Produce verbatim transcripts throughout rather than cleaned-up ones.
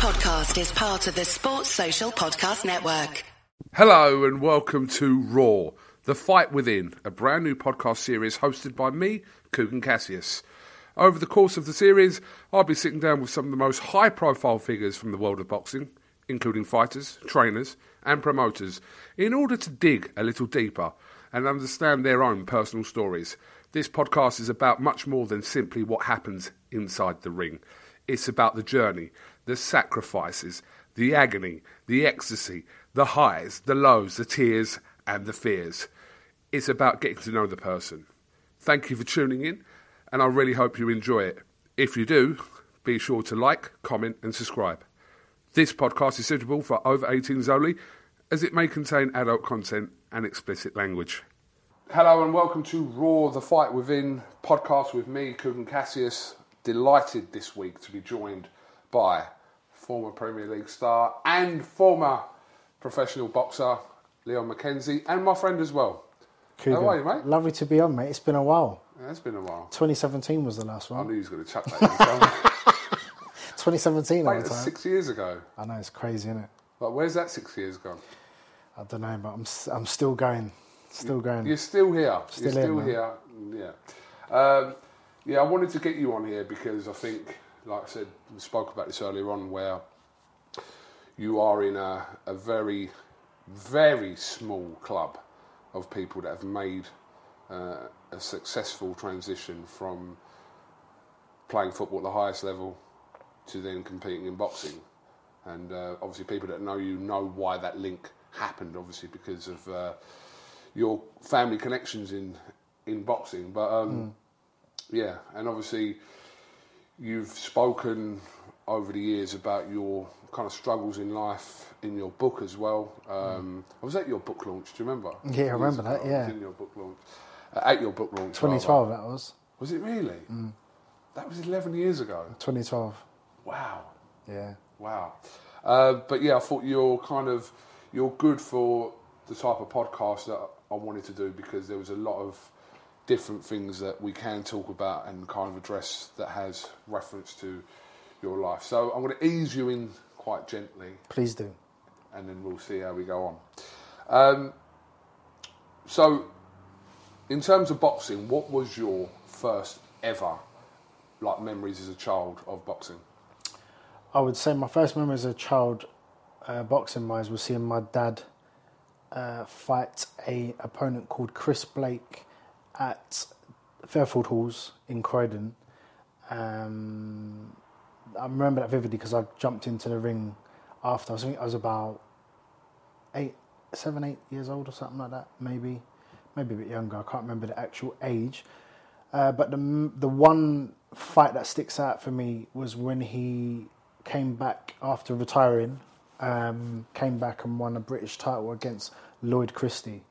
podcast is part of the Sports Social Podcast Network. Hello and welcome to Raw: The Fight Within, a brand new podcast series hosted by me, Kugan Cassius. Over the course of the series, I'll be sitting down with some of the most high-profile figures from the world of boxing, including fighters, trainers and promoters, in order to dig a little deeper and understand their own personal stories. This podcast is about much more than simply what happens inside the ring. It's about the journey, the sacrifices, the agony, the ecstasy, the highs, the lows, the tears and the fears. It's about getting to know the person. Thank you for tuning in, and I really hope you enjoy it. If you do, be sure to like, comment and subscribe. This podcast is suitable for over eighteens only, as it may contain adult content and explicit language. Hello and welcome to Raw: The Fight Within podcast with me, Kugan Cassius. Delighted this week to be joined by former Premier League star and former professional boxer Leon McKenzie, and my friend as well. Kugan, how are you, mate? Lovely to be on, mate. It's been a while. Yeah, it's been a while. twenty seventeen was the last one. I knew he was going to chuck that in. twenty seventeen, mate, that's six years ago. I know, it's crazy, isn't it? Like, where's that six years gone? I don't know, but I'm I'm still going. Still going. You're still here. Still You're still in, here. Man. Yeah. Um, yeah, I wanted to get you on here because I think, like I said, we spoke about this earlier on, where you are in a, a very, very small club of people that have made uh, a successful transition from playing football at the highest level to then competing in boxing. And uh, obviously people that know you know why that link happened, obviously because of... Uh, your family connections in in boxing, but um, mm. yeah, and obviously you've spoken over the years about your kind of struggles in life in your book as well. Um, mm. I was at your book launch. Do you remember? Yeah, I remember that. Yeah, I was in your book launch. Uh, at your book launch, twenty twelve. Rather. That was. Was it really? Mm. That was eleven years ago. twenty twelve. Wow. Yeah. Wow. Uh, but yeah, I thought you're kind of you're good for the type of podcast that I wanted to do, because there was a lot of different things that we can talk about and kind of address that has reference to your life. So I'm going to ease you in quite gently. Please do. And then we'll see how we go on. Um, so in terms of boxing, what was your first ever, like, memories as a child of boxing? I would say my first memory as a child, uh, boxing-wise, was seeing my dad Uh, fight a opponent called Chris Blake at Fairfield Halls in Croydon. Um, I remember that vividly because I jumped into the ring after. I think I was about eight, seven, eight years old or something like that. Maybe, maybe a bit younger. I can't remember the actual age. Uh, but the the one fight that sticks out for me was when he came back after retiring. Um, came back and won a British title against Lloyd Christie,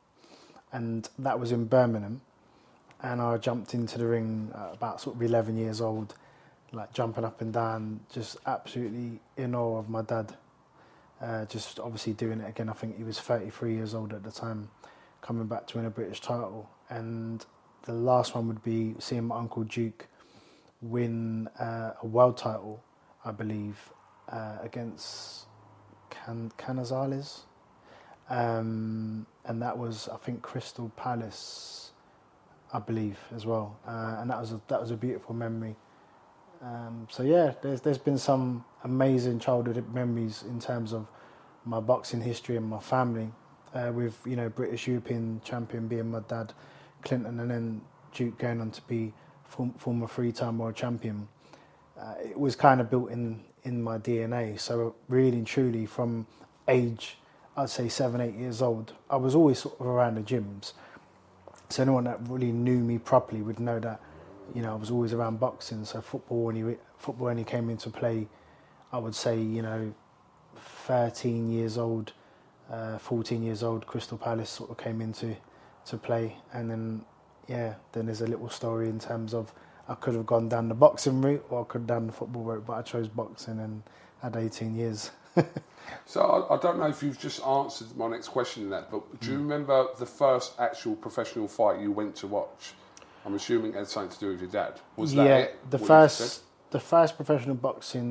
and that was in Birmingham, and I jumped into the ring at about sort of eleven years old, like jumping up and down, just absolutely in awe of my dad, uh, just obviously doing it again. I think he was thirty-three years old at the time, coming back to win a British title. And the last one would be seeing my uncle Duke win uh, a world title, I believe, uh, against Can Canizales, um, and that was, I think, Crystal Palace, I believe, as well. Uh, and that was a, that was a beautiful memory. Um, so yeah, there's there's been some amazing childhood memories in terms of my boxing history and my family, uh, with, you know, British European champion being my dad, Clinton, and then Duke going on to be form, former three-time world champion. Uh, it was kind of built in. in my D N A. So really and truly, from age, I'd say seven, eight years old, I was always sort of around the gyms. So anyone that really knew me properly would know that, you know, I was always around boxing. So football, when he, football only came into play, I would say, you know, thirteen years old, uh, fourteen years old, Crystal Palace sort of came into to play. And then, yeah, then there's a little story in terms of I could have gone down the boxing route, or I could have done the football route, but I chose boxing and had eighteen years. So I, I don't know if you've just answered my next question in that, but do mm. you remember the first actual professional fight you went to watch? I'm assuming it had something to do with your dad. Was yeah, that it? The first, the first professional boxing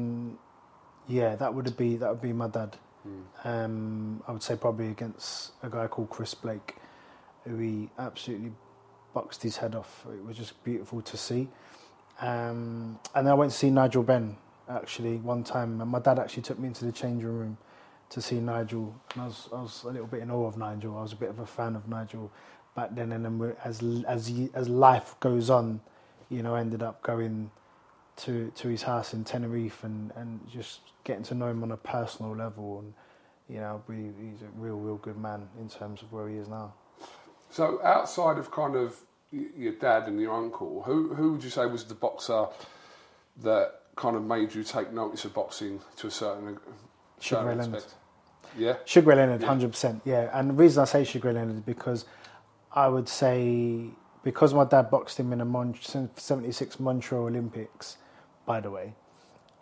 Yeah, that would be that would be my dad. Mm. Um, I would say probably against a guy called Chris Blake, who he absolutely boxed his head off. It was just beautiful to see. Um, and then I went to see Nigel Benn actually one time, and my dad actually took me into the changing room to see Nigel, and I was I was a little bit in awe of Nigel. I was a bit of a fan of Nigel back then, and then as as as life goes on, you know, I ended up going to to his house in Tenerife and, and just getting to know him on a personal level, and you know, he's a real real good man in terms of where he is now. So outside of kind of your dad and your uncle, who who would you say was the boxer that kind of made you take notice of boxing to a certain Sugar Ray Leonard. Yeah. Sugar Ray Leonard, yeah. one hundred percent. Yeah. And the reason I say Sugar Ray Leonard is because I would say, because my dad boxed him in the Mon- seventy-six Montreal Olympics, by the way.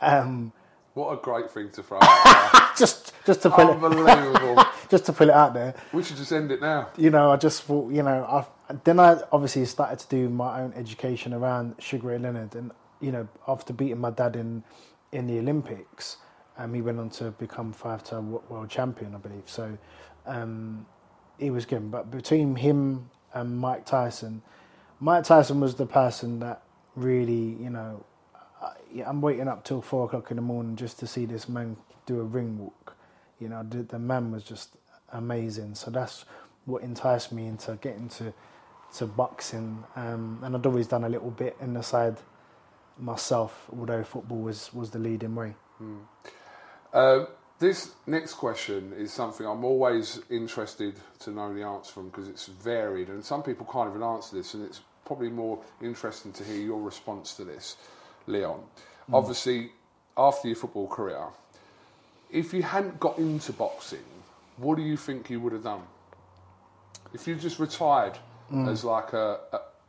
Um, what a great thing to throw out there. just, just, to pull Unbelievable. It, just to pull it out there. We should just end it now. You know, I just thought, you know, I, then I obviously started to do my own education around Sugar Ray Leonard. And, you know, after beating my dad in, in the Olympics... Um, he went on to become five-time world champion, I believe. So um, he was good. But between him and Mike Tyson, Mike Tyson was the person that really, you know, I, I'm waiting up till four o'clock in the morning just to see this man do a ring walk. You know, the, the man was just amazing. So that's what enticed me into getting to, to boxing. Um, and I'd always done a little bit in the side myself, although football was, was the leading way. Mm. Uh, this next question is something I'm always interested to know the answer from, because it's varied and some people can't even answer this, and it's probably more interesting to hear your response to this, Leon. Mm. Obviously, after your football career, if you hadn't got into boxing, what do you think you would have done? If you just retired mm. as like a,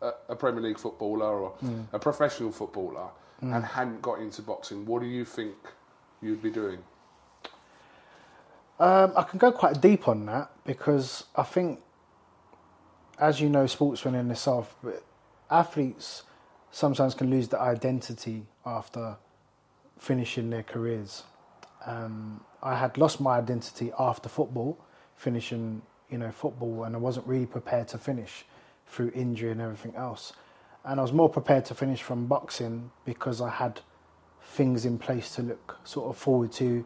a, a Premier League footballer or mm. a professional footballer mm. and hadn't got into boxing, what do you think you'd be doing? Um, I can go quite deep on that, because I think, as you know, sportsmen in itself, athletes sometimes can lose their identity after finishing their careers. Um, I had lost my identity after football, finishing, you know, football, and I wasn't really prepared to finish through injury and everything else. And I was more prepared to finish from boxing because I had things in place to look sort of forward to,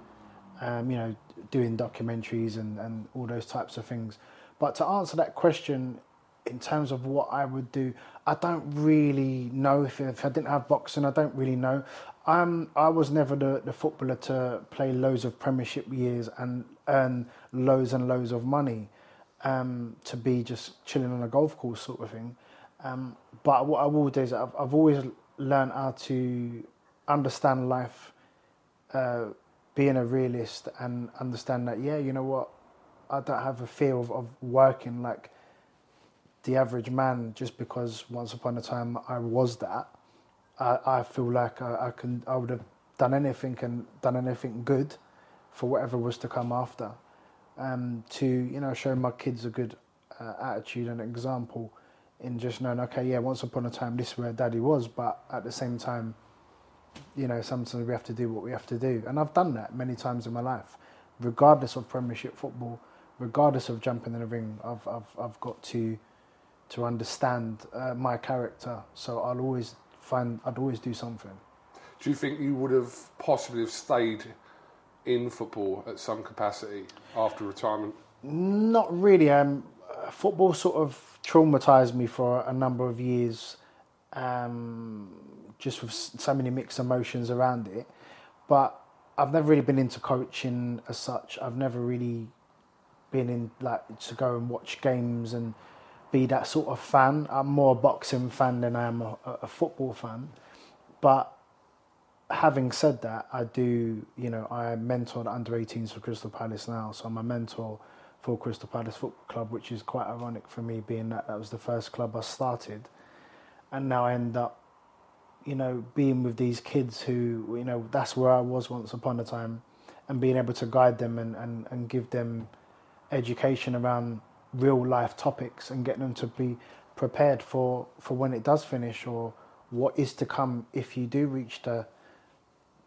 um, you know, doing documentaries and, and all those types of things. But to answer that question in terms of what I would do, I don't really know. If, if I didn't have boxing, I don't really know. Um, I was never the, the footballer to play loads of premiership years and earn loads and loads of money, um, to be just chilling on a golf course sort of thing. Um, but what I will do is I've, I've always learned how to understand life, uh, being a realist, and understand that, yeah, you know what, I don't have a fear of, of working like the average man, just because once upon a time I was that. I, I feel like I, I can, I would have done anything and done anything good for whatever was to come after, um, to, you know, show my kids a good uh, attitude and example in just knowing, okay, yeah, once upon a time this is where Daddy was, but at the same time, you know, sometimes we have to do what we have to do. And I've done that many times in my life. Regardless of Premiership football, regardless of jumping in the ring, I've I've, I've got to to understand uh, my character. So I'll always find, I'd always do something. Do you think you would have possibly have stayed in football at some capacity after retirement? Not really. Um, football sort of traumatised me for a number of years. Um... just with so many mixed emotions around it. But I've never really been into coaching as such. I've never really been in, like, to go and watch games and be that sort of fan. I'm more a boxing fan than I am a, a football fan. But having said that, I do, you know, I mentor the under eighteens for Crystal Palace now. So I'm a mentor for Crystal Palace Football Club, which is quite ironic for me, being that that was the first club I started. And now I end up, you know, being with these kids who, you know, that's where I was once upon a time, and being able to guide them and, and, and give them education around real life topics and getting them to be prepared for, for when it does finish, or what is to come if you do reach the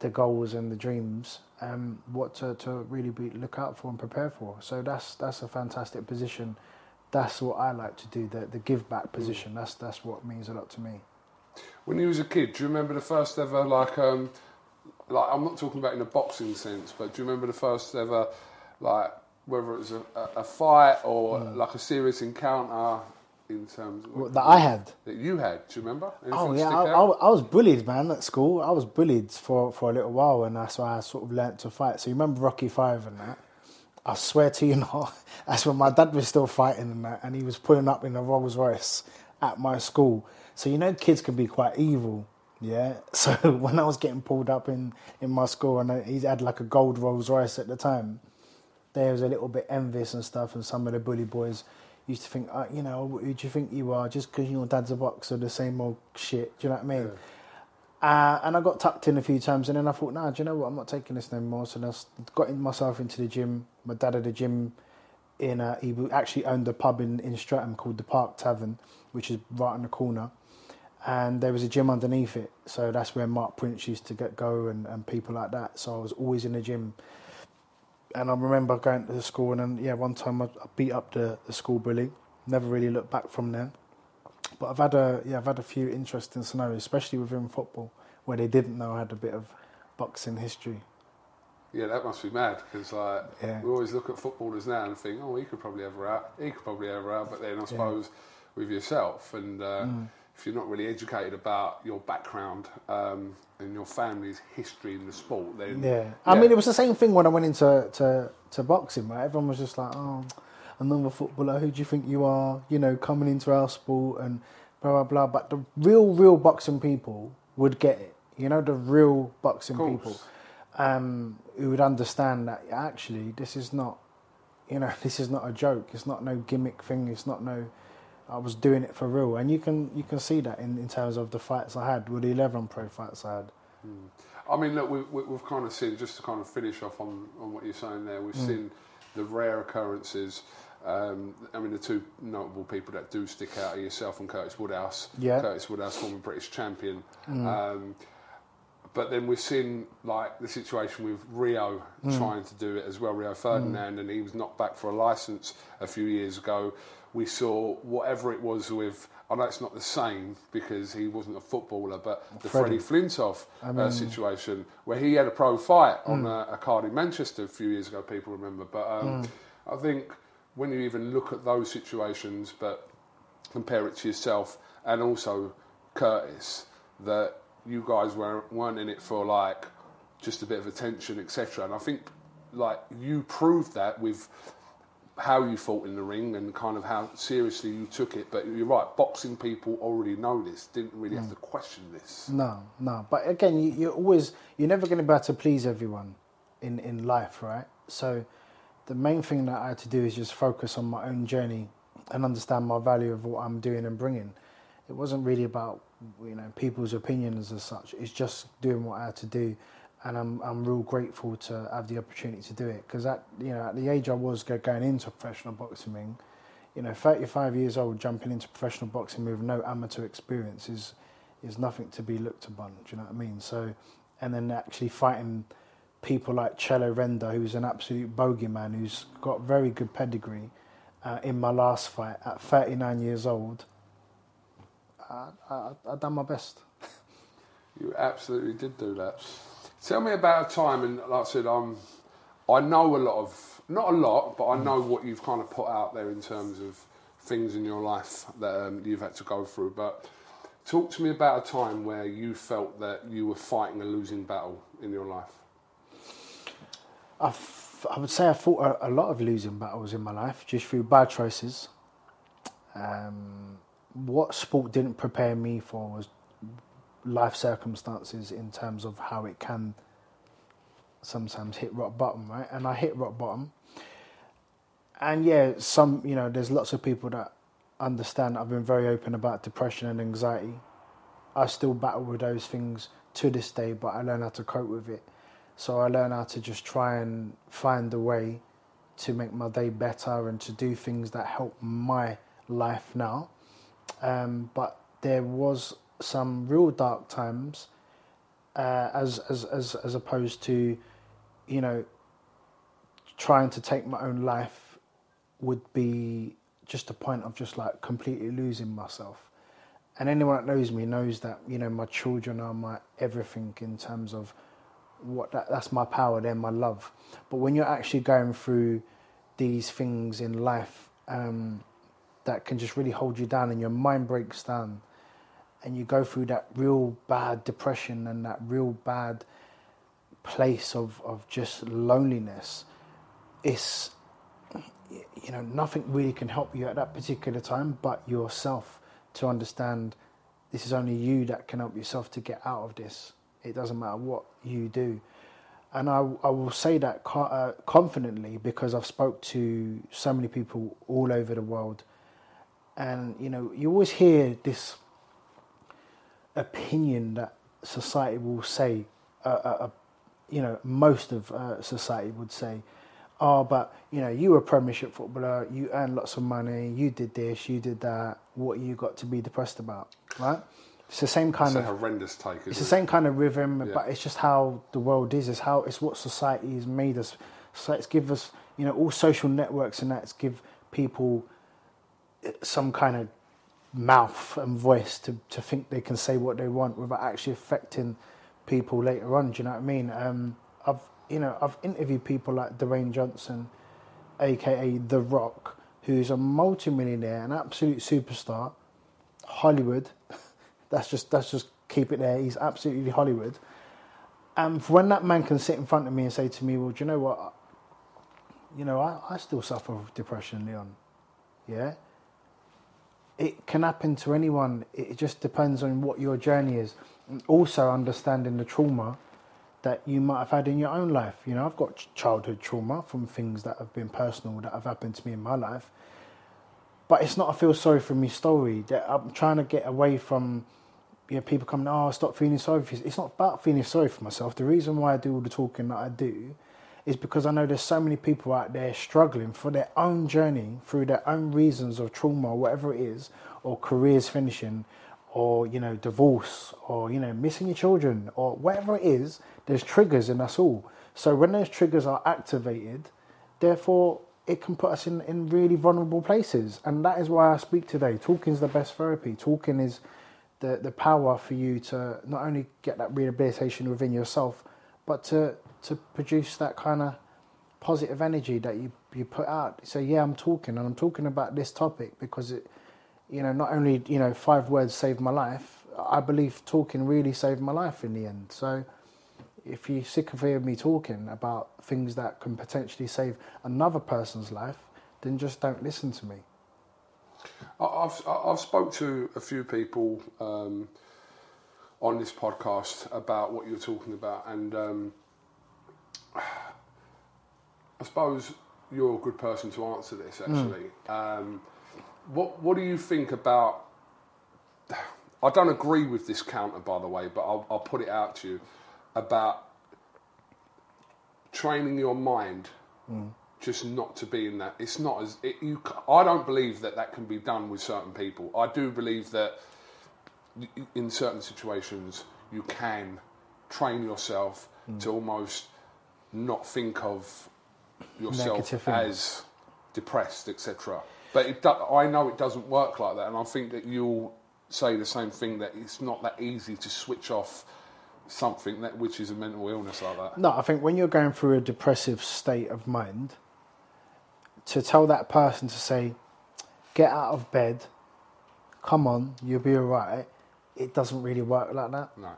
the goals and the dreams, um, what to, to really be, look out for and prepare for. So that's that's a fantastic position. That's what I like to do, the, the give back position. Mm. That's that's what means a lot to me. When you was a kid, do you remember the first ever, like, um, like I'm not talking about in a boxing sense, but do you remember the first ever, like, whether it was a, a fight or mm. like a serious encounter in terms of... What, that I had? That you had, do you remember? Anything oh, yeah, I, I, I was bullied, man, at school. I was bullied for, for a little while, and that's why I sort of learnt to fight. So you remember Rocky Five and that? I swear to you not, that's when my dad was still fighting and that, and he was pulling up in a Rolls Royce at my school. So you know kids can be quite evil, yeah? So when I was getting pulled up in, in my school, and he had like a gold Rolls Royce at the time, they was a little bit envious and stuff, and some of the bully boys used to think, oh, you know, who do you think you are, just because your dad's a boxer, the same old shit, do you know what I mean? Yeah. Uh, and I got tucked in a few times, and then I thought, nah, do you know what, I'm not taking this no more. So I got myself into the gym. My dad had a gym in, uh, he actually owned a pub in, in Streatham called the Park Tavern, which is right on the corner. And there was a gym underneath it. So that's where Mark Prince used to get, go and, and people like that. So I was always in the gym. And I remember going to the school, and then, yeah, one time I, I beat up the, the school bully. Never really looked back from there. But I've had a, yeah, I've had a few interesting scenarios, especially within football, where they didn't know I had a bit of boxing history. Yeah, that must be mad, because like, yeah. we always look at footballers now and think, oh, he could probably have her out, he could probably have her out, but then I suppose yeah. with yourself and uh, mm. if you're not really educated about your background um, and your family's history in the sport, then... Yeah. yeah. I mean, it was the same thing when I went into to, to boxing, right? Everyone was just like, oh, another footballer, who do you think you are, you know, coming into our sport and blah, blah, blah. But the real, real boxing people would get it, you know, the real boxing people. Um, who would understand that actually this is not, you know, this is not a joke. It's not no gimmick thing. It's not no, I was doing it for real. And you can you can see that in, in terms of the fights I had, with the eleven pro fights I had. Mm. I mean, look, we, we, we've kind of seen, just to kind of finish off on, on what you're saying there, we've mm. seen the rare occurrences. Um, I mean, the two notable people that do stick out are yourself and Curtis Woodhouse. Yeah. Curtis Woodhouse, former British champion. Mm. Um, But then we've seen, like, the situation with Rio mm. trying to do it as well, Rio Ferdinand, mm. and he was knocked back for a licence a few years ago. We saw whatever it was with, I know it's not the same because he wasn't a footballer, but the Freddie, Freddie Flintoff I mean, uh, situation where he had a pro fight mm. on a, a card in Manchester a few years ago, people remember. But um, mm. I think when you even look at those situations, but compare it to yourself and also Curtis, that... You guys were, weren't in it for like just a bit of attention, et cetera. And I think like you proved that with how you fought in the ring and kind of how seriously you took it. But you're right, boxing people already know this, didn't really mm. have to question this. No, no. But again, you, you're always you're never going to be able to please everyone in in life, right? So the main thing that I had to do is just focus on my own journey and understand my value of what I'm doing and bringing. It wasn't really about, you know, people's opinions as such. It's just doing what I had to do, and I'm I'm real grateful to have the opportunity to do it, because at you know at the age I was going into professional boxing ring, you know, thirty-five years old, jumping into professional boxing with no amateur experience is is nothing to be looked upon. Do you know what I mean? So, and then actually fighting people like Cello Renda, who's an absolute bogeyman, who's got very good pedigree. Uh, in my last fight at thirty-nine years old. I, I, I done my best. You absolutely did do that. Tell me about a time, and like I said, um, I know a lot of, not a lot, but I know what you've kind of put out there in terms of things in your life that um, you've had to go through, but talk to me about a time where you felt that you were fighting a losing battle in your life. I, f- I would say I fought a, a lot of losing battles in my life, just through bad choices. Um... What sport didn't prepare me for was life circumstances in terms of how it can sometimes hit rock bottom, right? And I hit rock bottom. And yeah, some, you know, there's lots of people that understand I've been very open about depression and anxiety. I still battle with those things to this day, but I learn how to cope with it. So I learn how to just try and find a way to make my day better and to do things that help my life now. Um, but there was some real dark times uh, as as as as opposed to, you know, trying to take my own life would be just a point of just like completely losing myself. And anyone that knows me knows that, you know, my children are my everything in terms of what that, that's my power, they're my love. But when you're actually going through these things in life um, that can just really hold you down and your mind breaks down and you go through that real bad depression and that real bad place of, of just loneliness, it's, you know, nothing really can help you at that particular time but yourself. To understand this is only you that can help yourself to get out of this. It doesn't matter what you do. And I, I will say that uh, confidently, because I've spoke to so many people all over the world. And, you know, you always hear this opinion that society will say, uh, uh, you know, most of uh, society would say, oh, but, you know, you were a Premiership footballer, you earned lots of money, you did this, you did that, what you got to be depressed about, right? It's the same kind That's of... a horrendous take, isn't It's it? The same kind of rhythm, yeah. But it's just how the world is, it's how it's what society has made us. Society's give us, you know, all social networks and that's give people some kind of mouth and voice to, to think they can say what they want without actually affecting people later on, do you know what I mean? Um, I've... You know, I've interviewed people like Dwayne Johnson, a k a. The Rock, who's a multimillionaire, an absolute superstar, Hollywood. that's just that's just keep it there. He's absolutely Hollywood. And when that man can sit in front of me and say to me, well, do you know what? You know, I, I still suffer with depression, Leon. Yeah? It can happen to anyone. It just depends on what your journey is. And also understanding the trauma that you might have had in your own life. You know, I've got childhood trauma from things that have been personal that have happened to me in my life. But it's not a feel sorry for me story. That I'm trying to get away from, you know, people coming, oh, stop feeling sorry for you. It's not about feeling sorry for myself. The reason why I do all the talking that I do is because I know there's so many people out there struggling for their own journey through their own reasons of trauma or whatever it is, or careers finishing, or, you know, divorce, or, you know, missing your children, or whatever it is, there's triggers in us all. So when those triggers are activated, therefore, it can put us in, in really vulnerable places. And that is why I speak today. Talking is the best therapy. Talking is the, the power for you to not only get that rehabilitation within yourself, but to, to produce that kind of positive energy that you, you put out. So, yeah, I'm talking, and I'm talking about this topic because it... You know, not only, you know, five words saved my life, I believe talking really saved my life in the end. So if you're sick of hearing me talking about things that can potentially save another person's life, then just don't listen to me. I've I've spoke to a few people um, on this podcast about what you're talking about, and um, I suppose you're a good person to answer this, actually. Mm. Um, What What do you think about... I don't agree with this counter, by the way, but I'll, I'll put it out to you, about training your mind mm. just not to be in that. It's not as... It, you. I don't believe that that can be done with certain people. I do believe that in certain situations, you can train yourself mm. to almost not think of yourself Negative as depressed, et cetera. But it do, I know it doesn't work like that, and I think that you'll say the same thing, that it's not that easy to switch off something that which is a mental illness like that. No, I think when you're going through a depressive state of mind, to tell that person to say, get out of bed, come on, you'll be all right, it doesn't really work like that. No.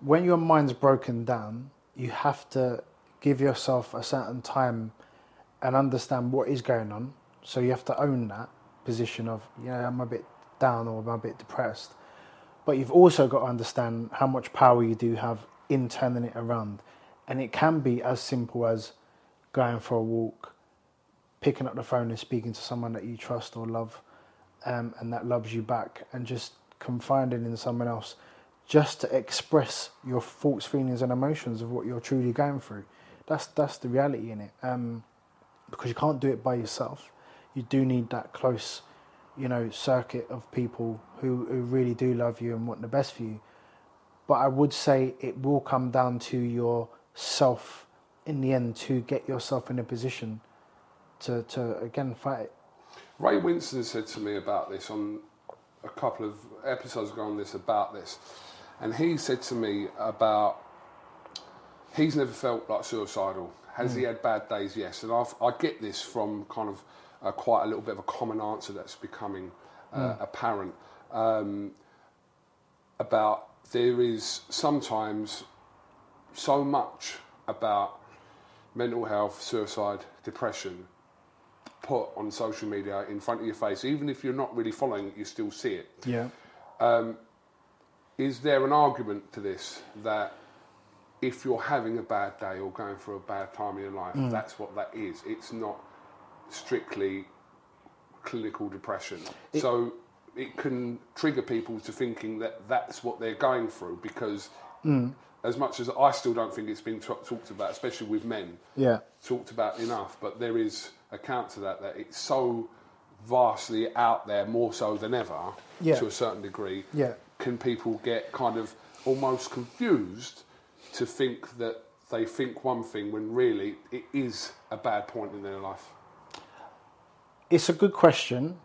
When your mind's broken down, you have to give yourself a certain time and understand what is going on. So you have to own that position of, you know, I'm a bit down or I'm a bit depressed. But you've also got to understand how much power you do have in turning it around. And it can be as simple as going for a walk, picking up the phone and speaking to someone that you trust or love, um, and that loves you back, and just confiding in someone else just to express your thoughts, feelings and emotions of what you're truly going through. That's, that's the reality in it, um, because you can't do it by yourself. You do need that close, you know, circuit of people who, who really do love you and want the best for you. But I would say it will come down to yourself in the end to get yourself in a position to, to again, fight. Ray Winston said to me about this on a couple of episodes ago on this, about this. And he said to me about, he's never felt like suicidal. Has mm. he had bad days? Yes. And I've, I get this from kind of uh, quite a little bit of a common answer that's becoming uh, mm. apparent. Um, about there is sometimes so much about mental health, suicide, depression put on social media in front of your face. Even if you're not really following it, you still see it. Yeah. Um, is there an argument to this that if you're having a bad day or going through a bad time in your life, mm. that's what that is? It's not strictly clinical depression. It, so it can trigger people to thinking that that's what they're going through because mm. as much as I still don't think it's been t- talked about, especially with men, yeah. talked about enough, but there is a counter to that, that it's so vastly out there, more so than ever, yeah. to a certain degree. Yeah. Can people get kind of almost confused to think that they think one thing when really it is a bad point in their life? It's a good question.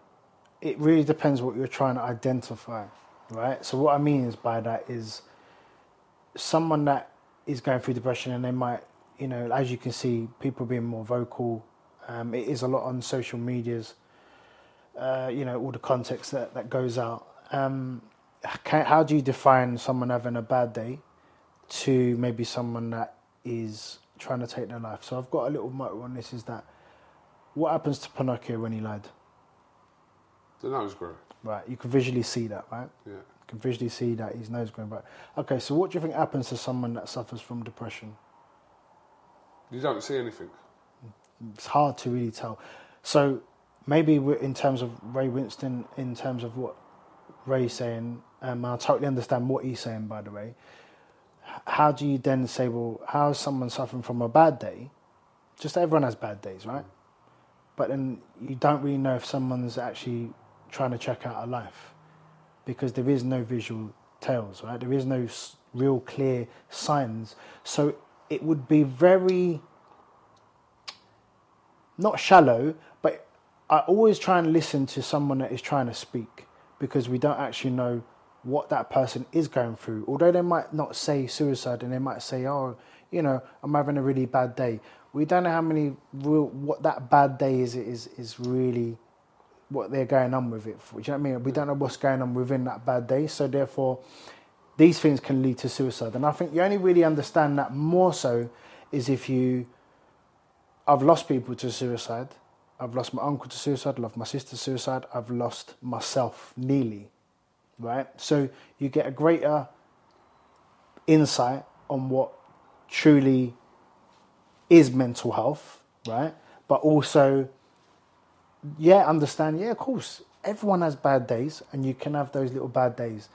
It really depends what you're trying to identify, right? So what I mean is by that is someone that is going through depression and they might, you know, as you can see, people being more vocal. Um, it is a lot on social medias, uh, you know, all the context that, that goes out. Um, can, how do you define someone having a bad day to maybe someone that is trying to take their life? So I've got a little motto on this, is that what happens to Pinocchio when he lied? The nose grow. Right, you can visually see that, right? Yeah. You can visually see that his nose growing back. Okay, so what do you think happens to someone that suffers from depression? You don't see anything. It's hard to really tell. So maybe we're, in terms of Ray Winston, in terms of what Ray's saying, um, I totally understand what he's saying, by the way. How do you then say, well, how is someone suffering from a bad day? Just everyone has bad days, right? Mm. But then you don't really know if someone's actually trying to check out a life, because there is no visual tales, right? There is no s- real clear signs. So it would be very, not shallow, but I always try and listen to someone that is trying to speak, because we don't actually know what that person is going through. Although they might not say suicide and they might say, oh, you know, I'm having a really bad day. We don't know how many real, what that bad day is, is, is really what they're going on with it for. Do you know what I mean? We don't know what's going on within that bad day. So therefore, these things can lead to suicide. And I think you only really understand that more so is if you... I've lost people to suicide. I've lost my uncle to suicide. I've lost my sister to suicide. I've lost myself nearly, right? So you get a greater insight on what truly is mental health, right? But also... yeah, understand, yeah, of course, everyone has bad days and you can have those little bad days.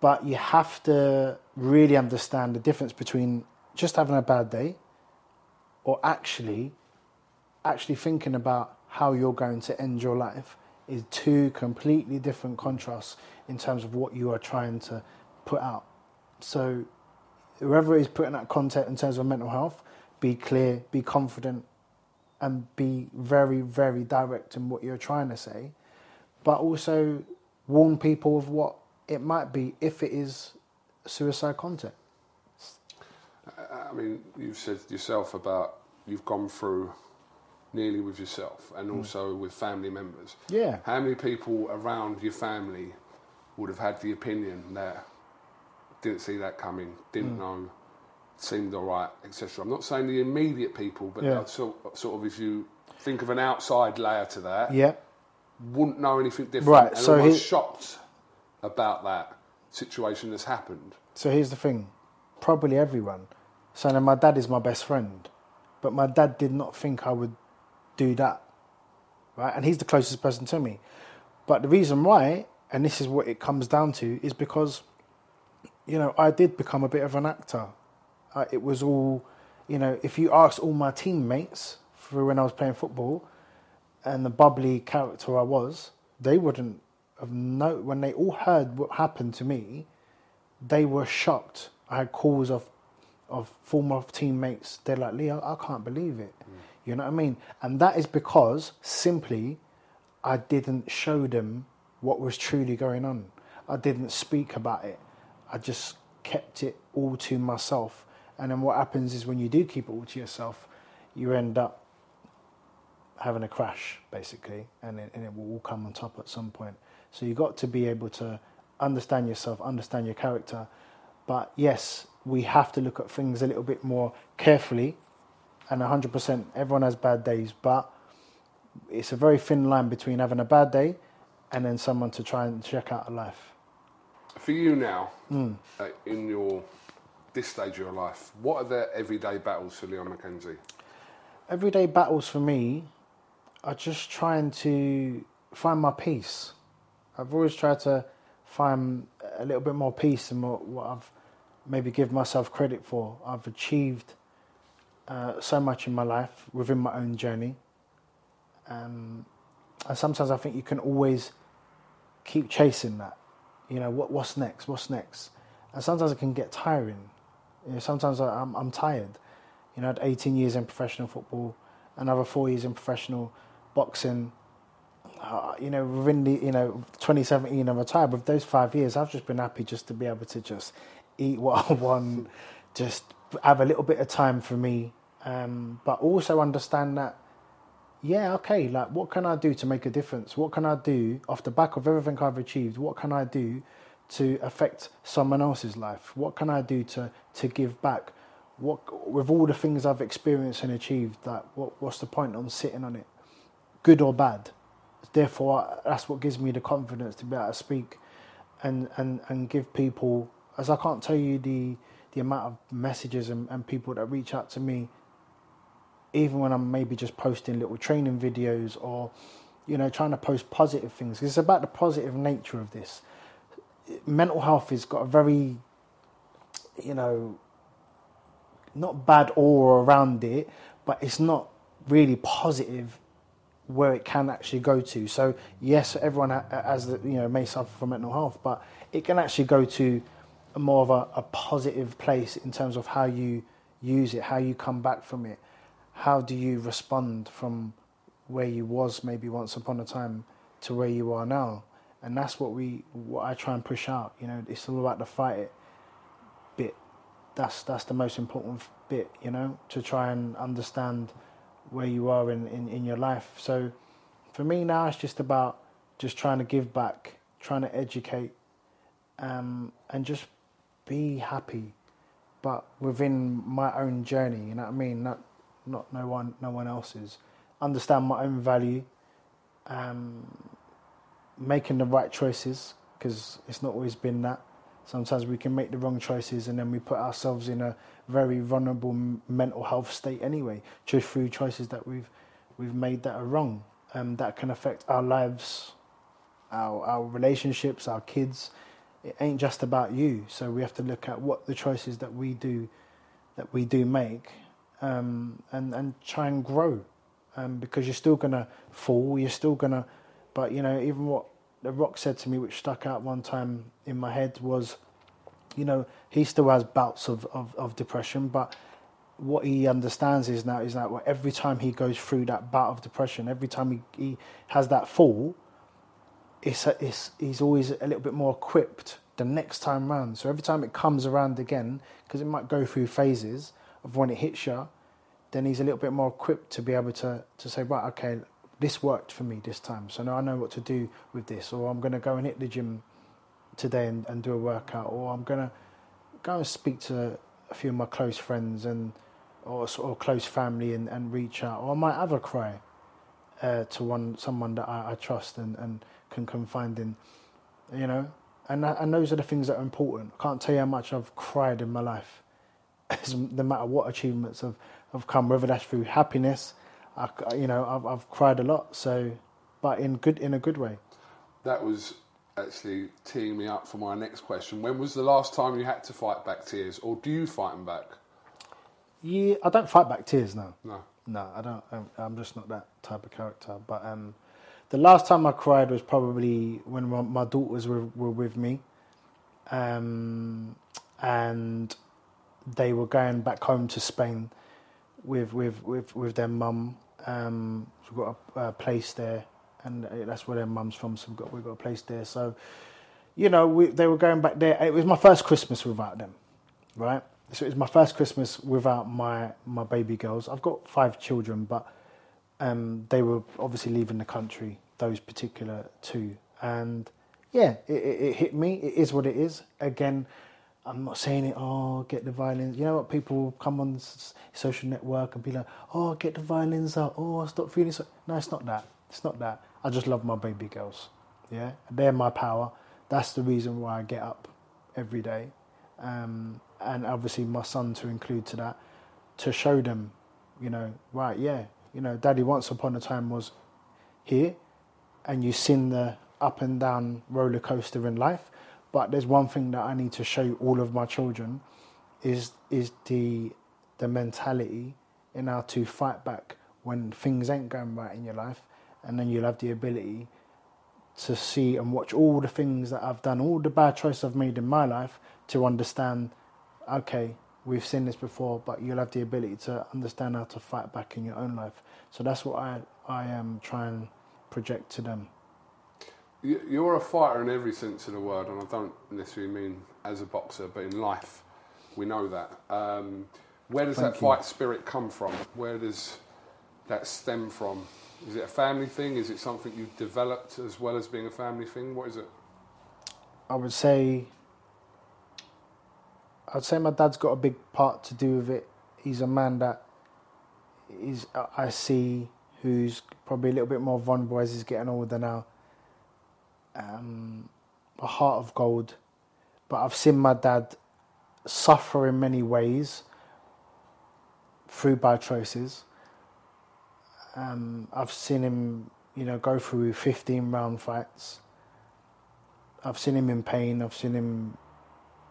But you have to really understand the difference between just having a bad day or actually, actually thinking about how you're going to end your life is two completely different contrasts in terms of what you are trying to put out. So whoever is putting out content in terms of mental health, be clear, be confident, and be very, very direct in what you're trying to say, but also warn people of what it might be if it is suicide content. I mean, you've said yourself about you've gone through nearly with yourself and also mm. with family members. Yeah. How many people around your family would have had the opinion that didn't see that coming, didn't mm. know, seemed all right, et cetera. I'm not saying the immediate people, but yeah. sort, sort of if you think of an outside layer to that, yeah. wouldn't know anything different. Right. And so I was shocked about that situation that's happened. So here's the thing. Probably everyone. So now my dad is my best friend, but my dad did not think I would do that, right? And he's the closest person to me. But the reason why, and this is what it comes down to, is because, you know, I did become a bit of an actor. Uh, it was all, you know, if you asked all my teammates for when I was playing football and the bubbly character I was, they wouldn't have known. When they all heard what happened to me, they were shocked. I had calls of of former teammates. They're like, Leo, I can't believe it. Mm. You know what I mean? And that is because simply I didn't show them what was truly going on. I didn't speak about it. I just kept it all to myself. And then what happens is when you do keep it all to yourself, you end up having a crash, basically, and it, and it will all come on top at some point. So you've got to be able to understand yourself, understand your character. But yes, we have to look at things a little bit more carefully, and one hundred percent everyone has bad days, but it's a very thin line between having a bad day and then someone to try and check out a life. For you now, mm. uh, in your this stage of your life, what are the everyday battles for Leon McKenzie? Everyday battles for me are just trying to find my peace. I've always tried to find a little bit more peace than what, what I've maybe give myself credit for. I've achieved uh, so much in my life within my own journey. Um, and sometimes I think you can always keep chasing that. You know, what what's next? What's next? And sometimes it can get tiring. You know, sometimes I, I'm I'm tired. You know, I had eighteen years in professional football, another four years in professional boxing. Uh, you know, within the, you know, twenty seventeen I retired. With those five years, I've just been happy just to be able to just eat what I want, just have a little bit of time for me. Um, but also understand that, yeah, okay, like what can I do to make a difference? What can I do off the back of everything I've achieved? What can I do to affect someone else's life? What can I do to, to give back? What, with all the things I've experienced and achieved, like what, what's the point on sitting on it, good or bad? Therefore, that's what gives me the confidence to be able to speak and, and, and give people, as I can't tell you the, the amount of messages and, and people that reach out to me, even when I'm maybe just posting little training videos or, you know, trying to post positive things. It's about the positive nature of this. Mental health has got a very, you know, not bad aura around it, but it's not really positive where it can actually go to. So yes, everyone has, you know, may suffer from mental health, but it can actually go to a more of a, a positive place in terms of how you use it, how you come back from it, how do you respond from where you was maybe once upon a time to where you are now. And that's what we, what I try and push out. You know, it's all about the fight it bit. That's that's the most important bit. You know, to try and understand where you are in, in, in your life. So for me now, it's just about just trying to give back, trying to educate, um, and just be happy, but within my own journey, you know what I mean? Not, not no one no one else's. Understand my own value, um, making the right choices, because it's not always been that. Sometimes we can make the wrong choices and then we put ourselves in a very vulnerable mental health state anyway, just through choices that we've we've made that are wrong, and that can affect our lives, our our relationships, our kids. It ain't just about you, so we have to look at what the choices that we do that we do make, um, and and try and grow, um, because you're still gonna fall, you're still gonna, but you know, even what The Rock said to me, which stuck out one time in my head, was, you know, he still has bouts of, of, of depression, but what he understands is now is that, well, every time he goes through that bout of depression, every time he, he has that fall, it's, a, it's he's always a little bit more equipped the next time round. So every time it comes around again, because it might go through phases of when it hits you, then he's a little bit more equipped to be able to, to say, right, okay, this worked for me this time, so now I know what to do with this, or I'm going to go and hit the gym today and, and do a workout, or I'm going to go and speak to a few of my close friends and or, or close family and, and reach out, or I might have a cry uh, to one someone that I, I trust and, and can confide in, you know, and, and those are the things that are important. I can't tell you how much I've cried in my life, no matter what achievements have, have come, whether that's through happiness, I, you know, I've, I've cried a lot, so, but in good, in a good way. That was actually teeing me up for my next question. When was the last time you had to fight back tears, or do you fight them back? Yeah, I don't fight back tears now. No, no, I don't. I'm, I'm just not that type of character. But um, the last time I cried was probably when my, my daughters were, were with me, um, and they were going back home to Spain with with with, with their mum. Um, so we've got a, a place there, and that's where their mum's from. So we've got we've got a place there. So, you know, we, they were going back there. It was my first Christmas without them, right? So it was my first Christmas without my my baby girls. I've got five children, but um, they were obviously leaving the country. Those particular two, and yeah, it, it, it hit me. It is what it is. Again, I'm not saying it, oh, get the violins. You know what? People come on social network and be like, oh, get the violins out. Oh, stop feeling so. No, it's not that. It's not that. I just love my baby girls. Yeah, they're my power. That's the reason why I get up every day. Um, and obviously my son to include to that, to show them, you know, right, yeah, you know, Daddy once upon a time was here, and you've seen the up and down roller coaster in life. But there's one thing that I need to show all of my children is is the the mentality in how to fight back when things ain't going right in your life, and then you'll have the ability to see and watch all the things that I've done, all the bad choices I've made in my life, to understand, okay, we've seen this before, but you'll have the ability to understand how to fight back in your own life. So that's what I, I am trying project to them. You're a fighter in every sense of the word, and I don't necessarily mean as a boxer, but in life, we know that. Um, where does Thank that you. Fight spirit come from? Where does that stem from? Is it a family thing? Is it something you've developed as well as being a family thing? What is it? I would say, I'd say my dad's got a big part to do with it. He's a man that is, I see, who's probably a little bit more vulnerable as he's getting older now. Um, a heart of gold. But I've seen my dad suffer in many ways through bad choices. Um, I've seen him, you know, go through fifteen round fights. I've seen him in pain. I've seen him,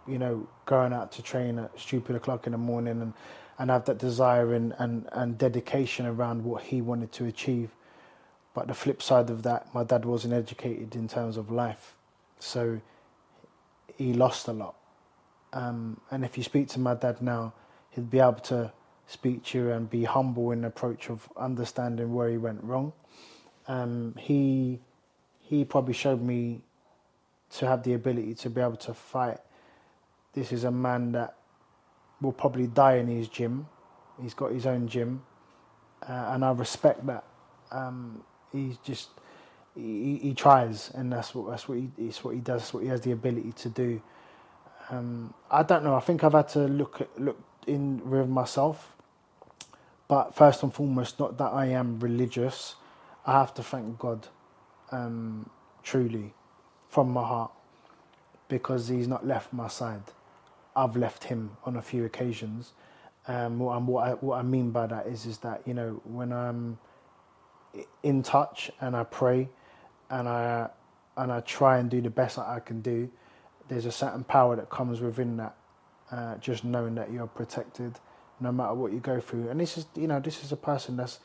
you know, going out to train at stupid o'clock in the morning and and have that desire and, and, and dedication around what he wanted to achieve. But the flip side of that, my dad wasn't educated in terms of life. So he lost a lot. Um, and if you speak to my dad now, he'd be able to speak to you and be humble in the approach of understanding where he went wrong. Um, he he probably showed me to have the ability to be able to fight. This is a man that will probably die in his gym. He's got his own gym, uh, and I respect that. Um, he's just he, he tries, and that's what that's what he it's what he does. That's what he has the ability to do. Um, I don't know. I think I've had to look at, look in with myself. But first and foremost, not that I am religious. I have to thank God, um, truly, from my heart, because he's not left my side. I've left him on a few occasions. Um, what, I'm, what, I, what I mean by that is, is that, you know, when I'm in touch and I pray and I and I try and do the best that I can do, there's a certain power that comes within that, uh, just knowing that you're protected no matter what you go through. And this is, you know, this is a person that's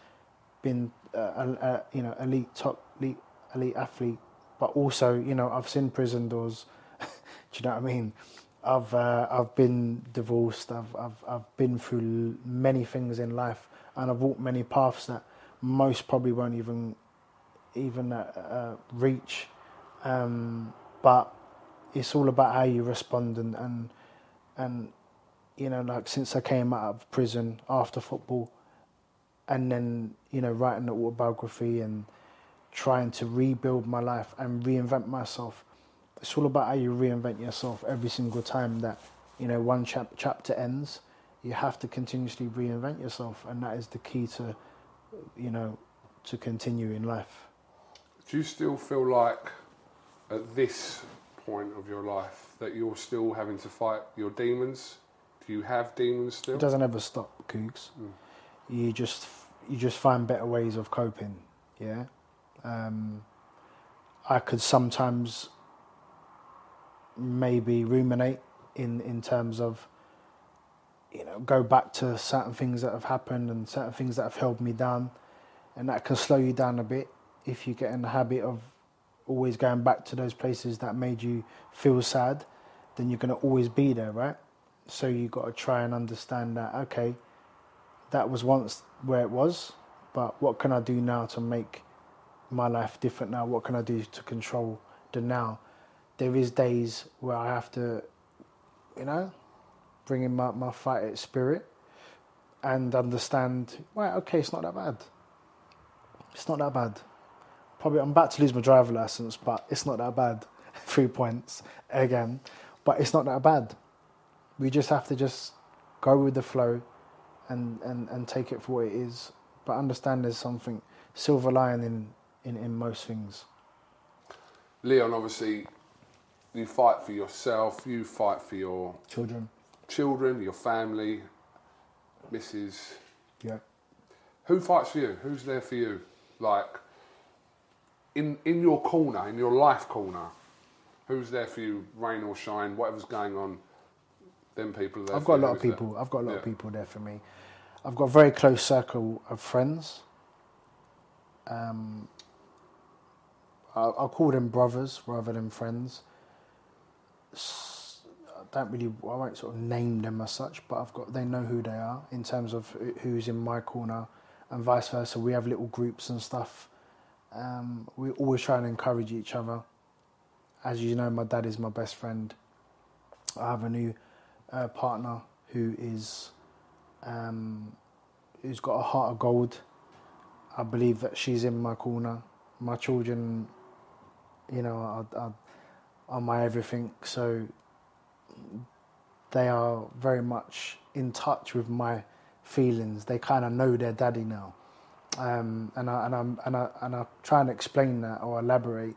been, uh, a, a, you know, elite, top, elite, elite athlete, but also, you know, I've seen prison doors. Do you know what I mean? I've uh, I've been divorced. I've I've I've been through many things in life, and I've walked many paths that most probably won't even even uh, uh, reach. Um, but it's all about how you respond, and, and and you know, like since I came out of prison after football, and then, you know, writing the autobiography and trying to rebuild my life and reinvent myself. It's all about how you reinvent yourself every single time that, you know, one chap- chapter ends. You have to continuously reinvent yourself, and that is the key to, you know, to continue in life. Do you still feel like at this point of your life that you're still having to fight your demons? Do you have demons still? It doesn't ever stop, Cougs. Mm. You just you just find better ways of coping, yeah? Um, I could sometimes maybe ruminate in, in terms of, you know, go back to certain things that have happened and certain things that have held me down, and that can slow you down a bit if you get in the habit of always going back to those places that made you feel sad then you're going to always be there, right? So you've got to try and understand that, okay, that was once where it was, but what can I do now to make my life different now? What can I do to control the now? There is days where I have to, you know, bring in my, my fight spirit and understand, right, okay, it's not that bad. It's not that bad. Probably I'm about to lose my driver license, but it's not that bad. Three points again. But it's not that bad. We just have to just go with the flow and, and, and take it for what it is. But understand there's something silver lining in, in, in most things. Leon, obviously, you fight for yourself, you fight for your... Children. Children, your family, missus. Yeah. Who fights for you? Who's there for you? Like, in in your corner, in your life corner, who's there for you, rain or shine, whatever's going on? Them people are there. I've got a lot of people. I've got a lot of people there for me. I've got a very close circle of friends. Um, I'll, I'll call them brothers rather than friends. I don't really, I won't sort of name them as such, but I've got, they know who they are in terms of who's in my corner and vice versa. We have little groups and stuff. Um, we always try and encourage each other. As you know, my dad is my best friend. I have a new uh, partner who is, um, who's got a heart of gold. I believe that she's in my corner. My children, you know, are, are, are my everything. So they are very much in touch with my feelings. They kind of know their daddy now, um, and I and I'm and I and I try and explain that or elaborate.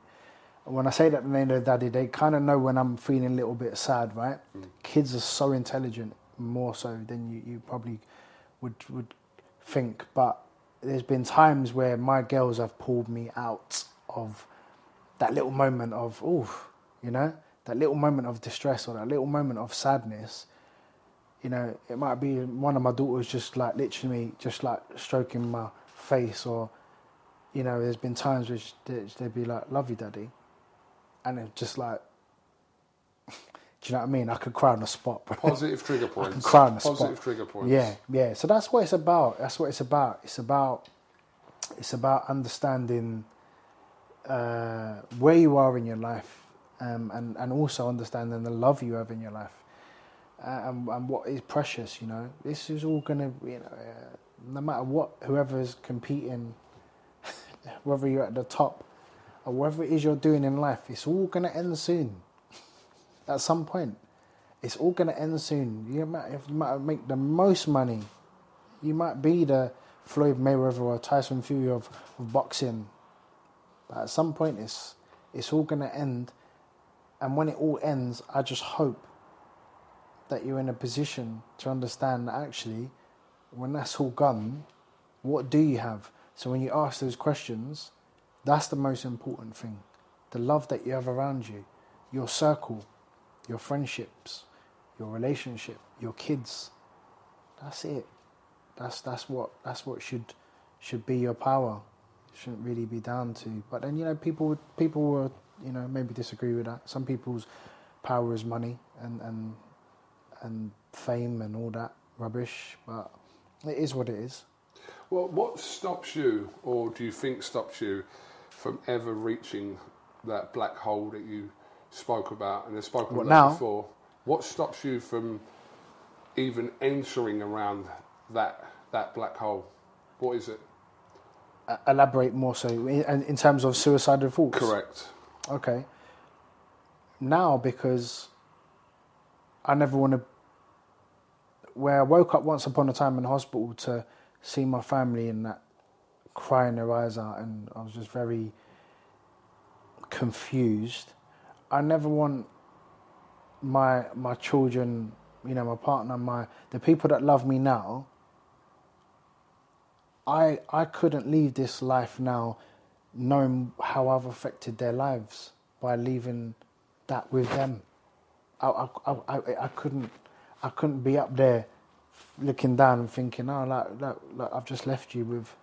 When I say that they know daddy, they kind of know when I'm feeling a little bit sad, right? Mm. Kids are so intelligent, more so than you, you probably would would think. But there's been times where my girls have pulled me out of that little moment of, oh, you know, that little moment of distress or that little moment of sadness. You know, it might be one of my daughters just like literally just like stroking my face, or, you know, there's been times which they'd be like, love you, daddy. And it's just like, do you know what I mean? I could cry on the spot. Positive trigger points. I could cry on the spot. Positive trigger points. Yeah, yeah. So that's what it's about. That's what it's about. It's about, it's about understanding uh, where you are in your life, um, and and also understanding the love you have in your life, uh, and, and what is precious. You know, this is all gonna, you know, uh, no matter what, whoever's competing, whether you're at the top or whatever it is you're doing in life, it's all gonna end soon. At some point, it's all going to end soon. You might, you might make the most money. You might be the Floyd Mayweather or Tyson Fury of, of boxing. But at some point, it's it's all going to end. And when it all ends, I just hope that you're in a position to understand that actually, when that's all gone, what do you have? So when you ask those questions, that's the most important thing. The love that you have around you, your circle, your friendships, your relationship, your kids. That's it. That's that's what that's what should should be your power. It shouldn't really be down to. But then, you know, people people will, you know, maybe disagree with that. Some people's power is money and and and fame and all that rubbish. But it is what it is. Well, what stops you, or do you think stops you, from ever reaching that black hole that you spoke about, and I've spoken about that before? What stops you from even entering around that that black hole? What is it? Uh, elaborate more so, in, in terms of suicidal thoughts? Correct. Okay. Now, because I never want to... Where I woke up once upon a time in hospital to see my family and that crying their eyes out, and I was just very confused. I never want my my children, you know, my partner, my the people that love me now. I I couldn't leave this life now, knowing how I've affected their lives by leaving that with them. I I I, I couldn't I couldn't be up there, looking down and thinking, oh, like, like like I've just left you with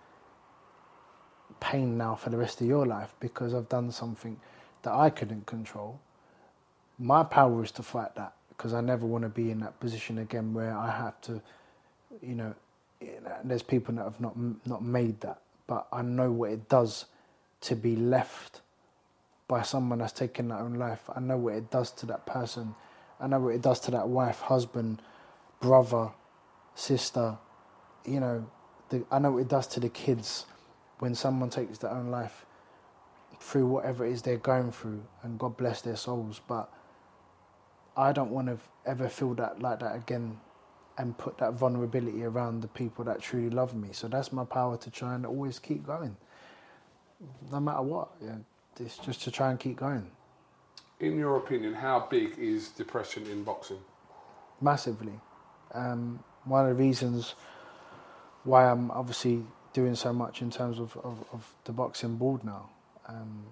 pain now for the rest of your life because I've done something that I couldn't control. my power is to fight that, because I never want to be in that position again where I have to, you know, there's people that have not not made that, but I know what it does to be left by someone that's taken their own life. I know what it does to that person. I know what it does to that wife, husband, brother, sister. You know, the, I know what it does to the kids when someone takes their own life through whatever it is they're going through, and God bless their souls. But I don't want to ever feel that like that again and put that vulnerability around the people that truly love me. So that's my power, to try and always keep going, no matter what. Yeah, it's just to try and keep going. In your opinion, how big is depression in boxing? Massively. Um, one of the reasons why I'm obviously doing so much in terms of, of, of the boxing board now. Um,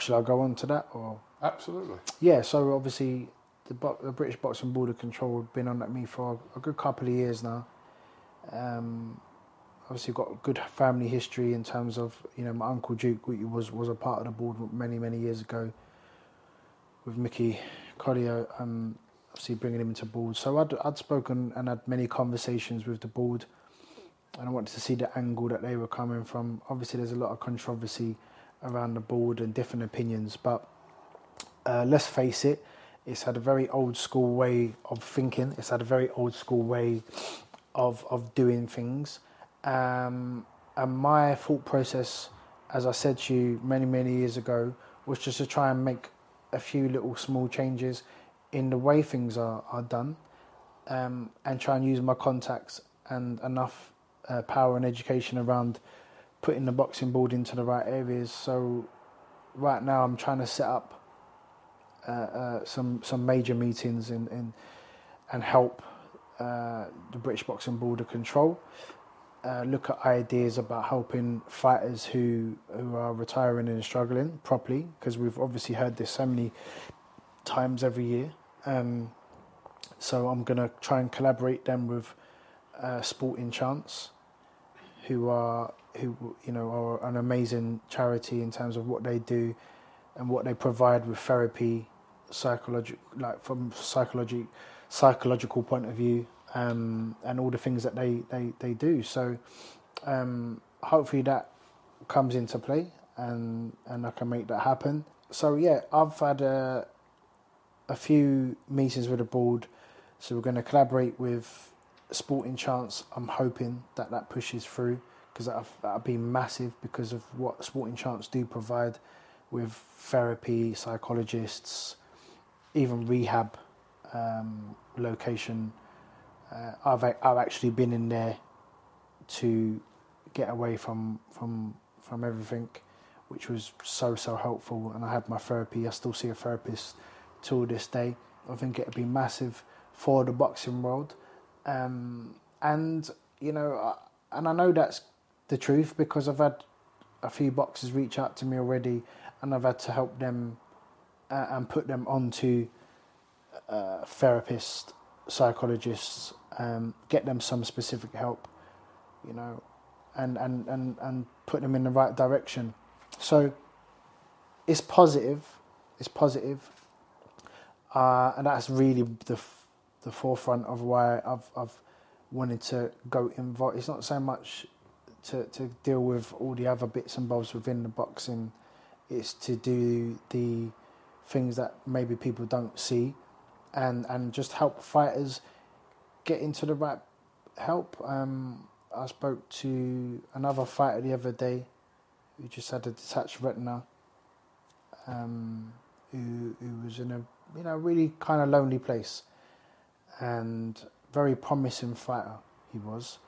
should I go on to that? Or Absolutely. Yeah, so obviously the, Bo- the British Boxing Board of Control have been on at me for a good couple of years now. Um, obviously got a good family history in terms of, you know, my uncle Duke was, was a part of the board many, many years ago with Mickey Collio, um, obviously bringing him into board. So I'd, I'd spoken and had many conversations with the board, and I wanted to see the angle that they were coming from. Obviously there's a lot of controversy around the board and different opinions, but uh, let's face it, it's had a very old school way of thinking. It's had a very old school way of, of doing things. Um, and my thought process, as I said to you many, many years ago, was just to try and make a few little small changes in the way things are, are done, um, and try and use my contacts and enough uh, power and education around putting the boxing board into the right areas. So right now I'm trying to set up uh, uh, some some major meetings in, in, and help uh, the British Boxing Board of Control. Uh, look at ideas about helping fighters who who are retiring and struggling properly, because we've obviously heard this so many times every year. Um, so I'm going to try and collaborate then with uh, Sporting Chance, who are who you know are an amazing charity in terms of what they do and what they provide with therapy, psychological like from psychology psychological point of view. Um, and all the things that they, they, they do. So um, hopefully that comes into play and, and I can make that happen. So yeah, I've had a, a few meetings with the board. So we're going to collaborate with Sporting Chance. I'm hoping that that pushes through, because that that'll be massive because of what Sporting Chance do provide with therapy, psychologists, even rehab um, location. Uh, I've I've actually been in there to get away from, from from everything, which was so so helpful. And I had my therapy. I still see a therapist till this day. I think it'd be massive for the boxing world, um, and you know, I, and I know that's the truth, because I've had a few boxers reach out to me already, and I've had to help them uh, and put them onto uh, therapists, psychologists. Um, get them some specific help, you know, and, and, and, and put them in the right direction. So it's positive, it's positive, uh, and that's really the the forefront of why I've I've wanted to go involved. It's not so much to, to deal with all the other bits and bobs within the boxing. It's to do the things that maybe people don't see, and, and just help fighters get into the right help. Um, I spoke to another fighter the other day who just had a detached retina, um, who who was in a you know really kind of lonely place, and very promising fighter he was.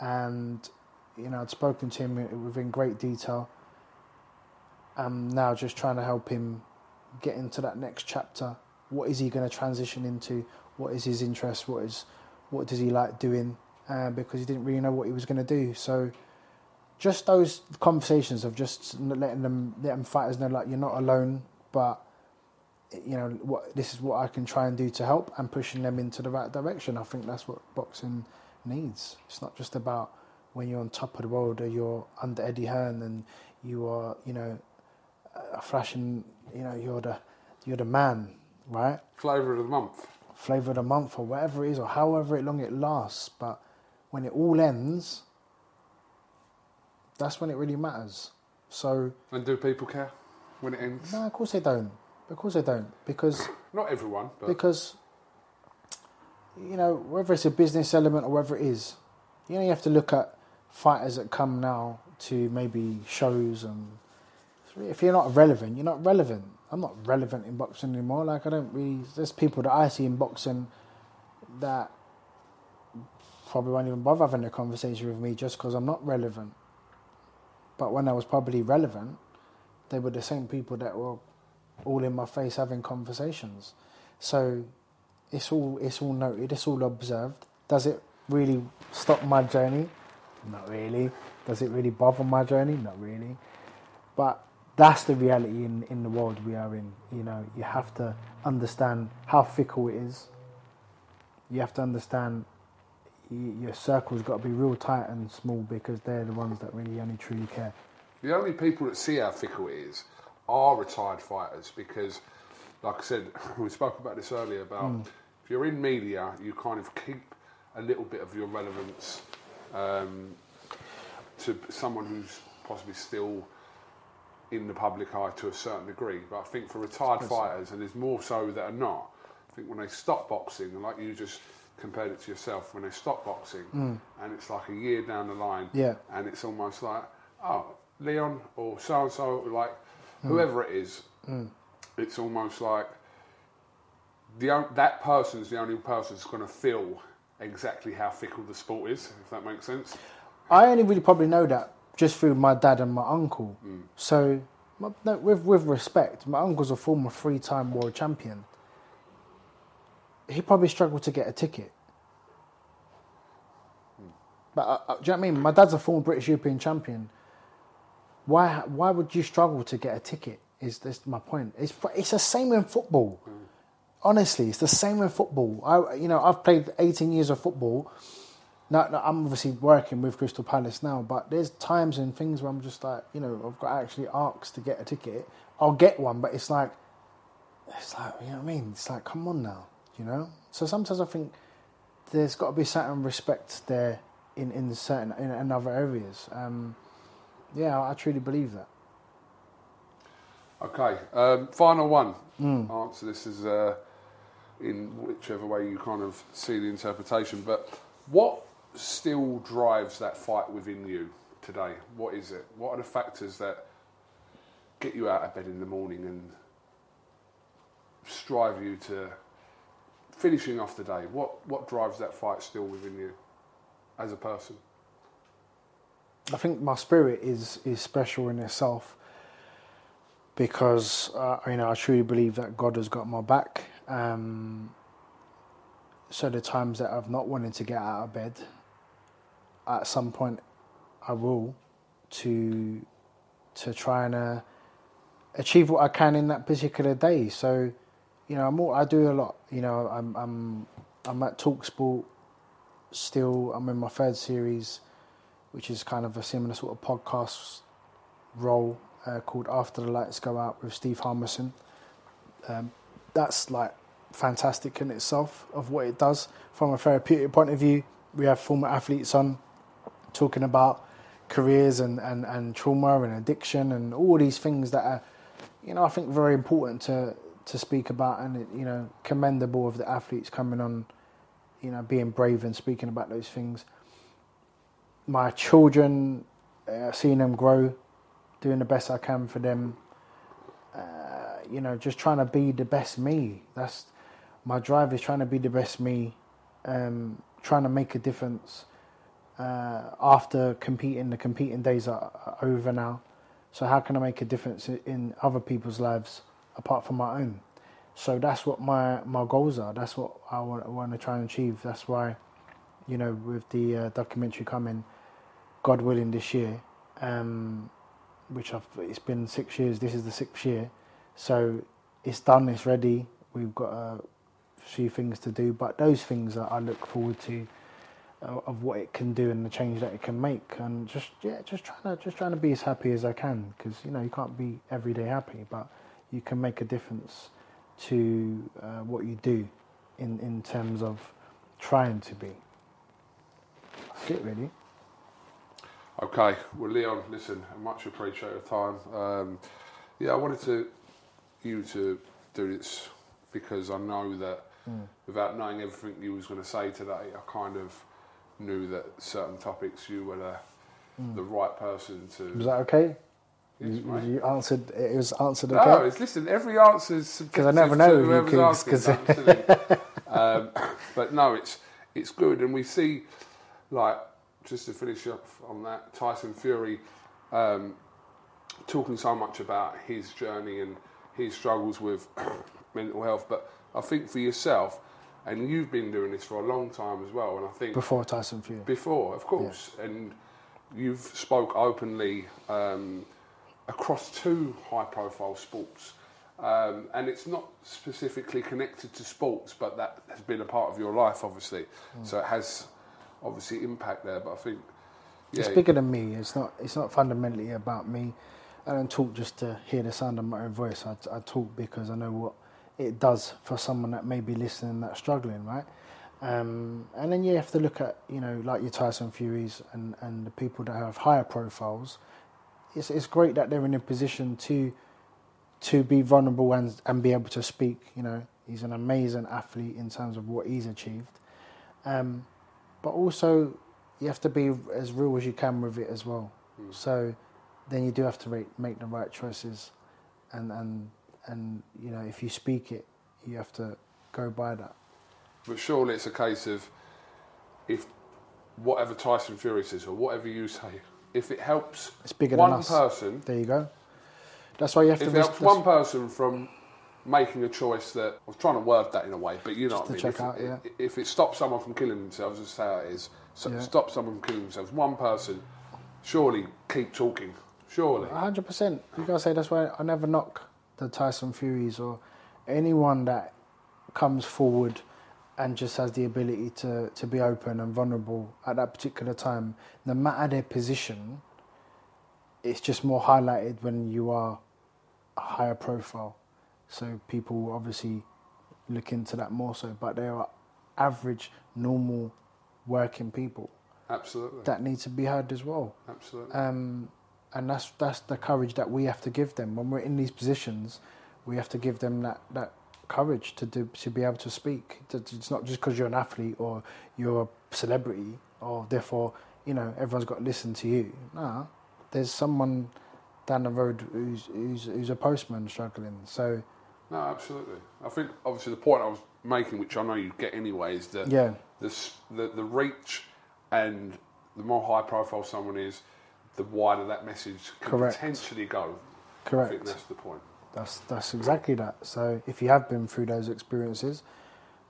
And you know I'd spoken to him within great detail. I'm now just trying to help him get into that next chapter. What is he going to transition into? What is his interest? What is, what does he like doing? Uh, because he didn't really know what he was going to do. So, just those conversations of just letting them, letting fighters know, like, you're not alone. But you know what, this is what I can try and do to help, and pushing them into the right direction. I think that's what boxing needs. It's not just about when you're on top of the world or you're under Eddie Hearn and you are, you know, a flashing, you know, you're the, you're the man, right? Flavour of the month. Flavour of the month or whatever it is or however long it lasts. But when it all ends, that's when it really matters. So. And do people care when it ends? No, of course they don't. Of course they don't. Because. Not everyone, but. Because, you know, whether it's a business element or whether it is, you know, you have to look at fighters that come now to maybe shows, and if you're not relevant, you're not relevant. I'm not relevant in boxing anymore. Like, I don't really. There's people that I see in boxing that probably won't even bother having a conversation with me just because I'm not relevant. But when I was probably relevant, they were the same people that were all in my face having conversations. So it's all it's all noted, it's all observed. Does it really stop my journey? Not really. Does it really bother my journey? Not really. But that's the reality in, in the world we are in. You know, you have to understand how fickle it is. You have to understand you, your circle's got to be real tight and small because they're the ones that really only truly care. The only people that see how fickle it is are retired fighters because, like I said, we spoke about this earlier, about mm. if you're in media, you kind of keep a little bit of your relevance um, to someone who's possibly still in the public eye to a certain degree. But I think for retired fighters, and there's more so that are not, I think when they stop boxing, and like you just compared it to yourself, when they stop boxing, mm. and it's like a year down the line, yeah. and it's almost like, oh, Leon or so-and-so, like mm. whoever it is, mm. it's almost like the that person's the only person that's going to feel exactly how fickle the sport is, if that makes sense. I only really probably know that just through my dad and my uncle. Mm. So, my, no, with with respect, my uncle's a former three-time world champion. He probably struggled to get a ticket. Mm. But uh, do you know what I mean? My dad's a former British European champion. Why why would you struggle to get a ticket? Is this my point? It's it's the same in football. Mm. Honestly, it's the same in football. I you know I've played eighteen years of football. Now, I'm obviously working with Crystal Palace now, but there's times and things where I'm just like, you know, I've got to actually ask to get a ticket. I'll get one, but it's like, it's like, you know what I mean? It's like, come on now, you know? So sometimes I think there's got to be certain respect there in, in certain, in, in other areas. Um, yeah, I, I truly believe that. Okay, um, final one. Mm. I'll answer this is uh, in whichever way you kind of see the interpretation, but what still drives that fight within you today? What is it? What are the factors that get you out of bed in the morning and strive you to finishing off the day? What what drives that fight still within you as a person? I think my spirit is is special in itself because uh, you know I truly believe that God has got my back. Um, So the times that I've not wanted to get out of bed, at some point I will to to try and uh, achieve what I can in that particular day. So, you know, I'm all, I do a lot. You know, I'm I'm I'm at TalkSport still. I'm in my third series, which is kind of a similar sort of podcast role uh, called After the Lights Go Out with Steve Harmison. Um, that's like fantastic in itself of what it does from a therapeutic point of view. We have former athletes on talking about careers and, and, and trauma and addiction and all these things that are, you know, I think very important to, to speak about, and, you know, commendable of the athletes coming on, you know, being brave and speaking about those things. My children, uh, seeing them grow, doing the best I can for them, uh, you know, just trying to be the best me. That's my drive, is trying to be the best me, um, trying to make a difference uh, after competing. The competing days are, are over now. So how can I make a difference in other people's lives apart from my own? So that's what my, my goals are. That's what I want, I want to try and achieve. That's why, you know, with the uh, documentary coming, God willing, this year, um, which I've, it's been six years. This is the sixth year. So it's done, it's ready. We've got a few things to do, but those things that I look forward to of what it can do and the change that it can make, and just yeah, just trying to just trying to be as happy as I can, because you know you can't be every day happy, but you can make a difference to uh, what you do in in terms of trying to be. That's it, really. Okay, well, Leon, listen, much appreciated time. Um, yeah, I wanted to you to do this because I know that mm. without knowing everything you was going to say today, I kind of knew that certain topics you were the, mm. the right person to. Was that okay? Yes, you, you answered. It was answered. Okay? No, it's listen. Every answer is because I never know whoever's asking. um, but no, it's it's good, and we see, like, just to finish up on that, Tyson Fury um, talking so much about his journey and his struggles with mental health, but I think for yourself. And you've been doing this for a long time as well, and I think before Tyson Fury, before, of course, yeah. And you've spoke openly um, across two high-profile sports, um, and it's not specifically connected to sports, but that has been a part of your life, obviously. Mm. So it has obviously impact there, but I think yeah, it's bigger than me. It's not. It's not fundamentally about me. I don't talk just to hear the sound of my own voice. I, I talk because I know what it does for someone that may be listening that's struggling, right? Um, and then you have to look at, you know, like your Tyson Furies and, and the people that have higher profiles. It's it's great that they're in a position to to be vulnerable and, and be able to speak, you know. He's an amazing athlete in terms of what he's achieved. Um, but also, you have to be as real as you can with it as well. Mm. So then you do have to make, make the right choices and... and And, you know, if you speak it, you have to go by that. But surely it's a case of if whatever Tyson Fury says or whatever you say, if it helps it's bigger one than us. person... There you go. That's why you have to... If it helps one person from making a choice that... I was trying to word that in a way, but you know what I mean. Check if, out, yeah. if it stops someone from killing themselves, that's how it is. So yeah. Stop someone from killing themselves. One person, surely keep talking. Surely. one hundred percent. You've got to say that's why I never knock... the Tyson Furies or anyone that comes forward and just has the ability to, to be open and vulnerable at that particular time, no matter their position. It's just more highlighted when you are a higher profile. So people obviously look into that more so, but they are average, normal, working people. Absolutely. That need to be heard as well. Absolutely. Um, And that's that's the courage that we have to give them. When we're in these positions, we have to give them that, that courage to do, to be able to speak. It's not just because you're an athlete or you're a celebrity or therefore, you know, everyone's got to listen to you. Nah, there's someone down the road who's who's, who's a postman struggling. So, no, absolutely. I think obviously the point I was making, which I know you get anyway, is that yeah. the, the the reach and the more high profile someone is, the wider that message can Correct. potentially go. Correct. I think that's the point. That's that's exactly that. So if you have been through those experiences,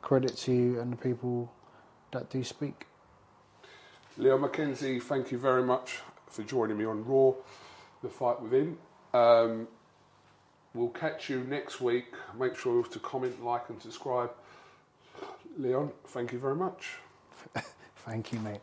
credit to you and the people that do speak. Leon McKenzie, thank you very much for joining me on Raw, The Fight Within. Um, we'll catch you next week. Make sure to comment, like and subscribe. Leon, thank you very much. Thank you, mate.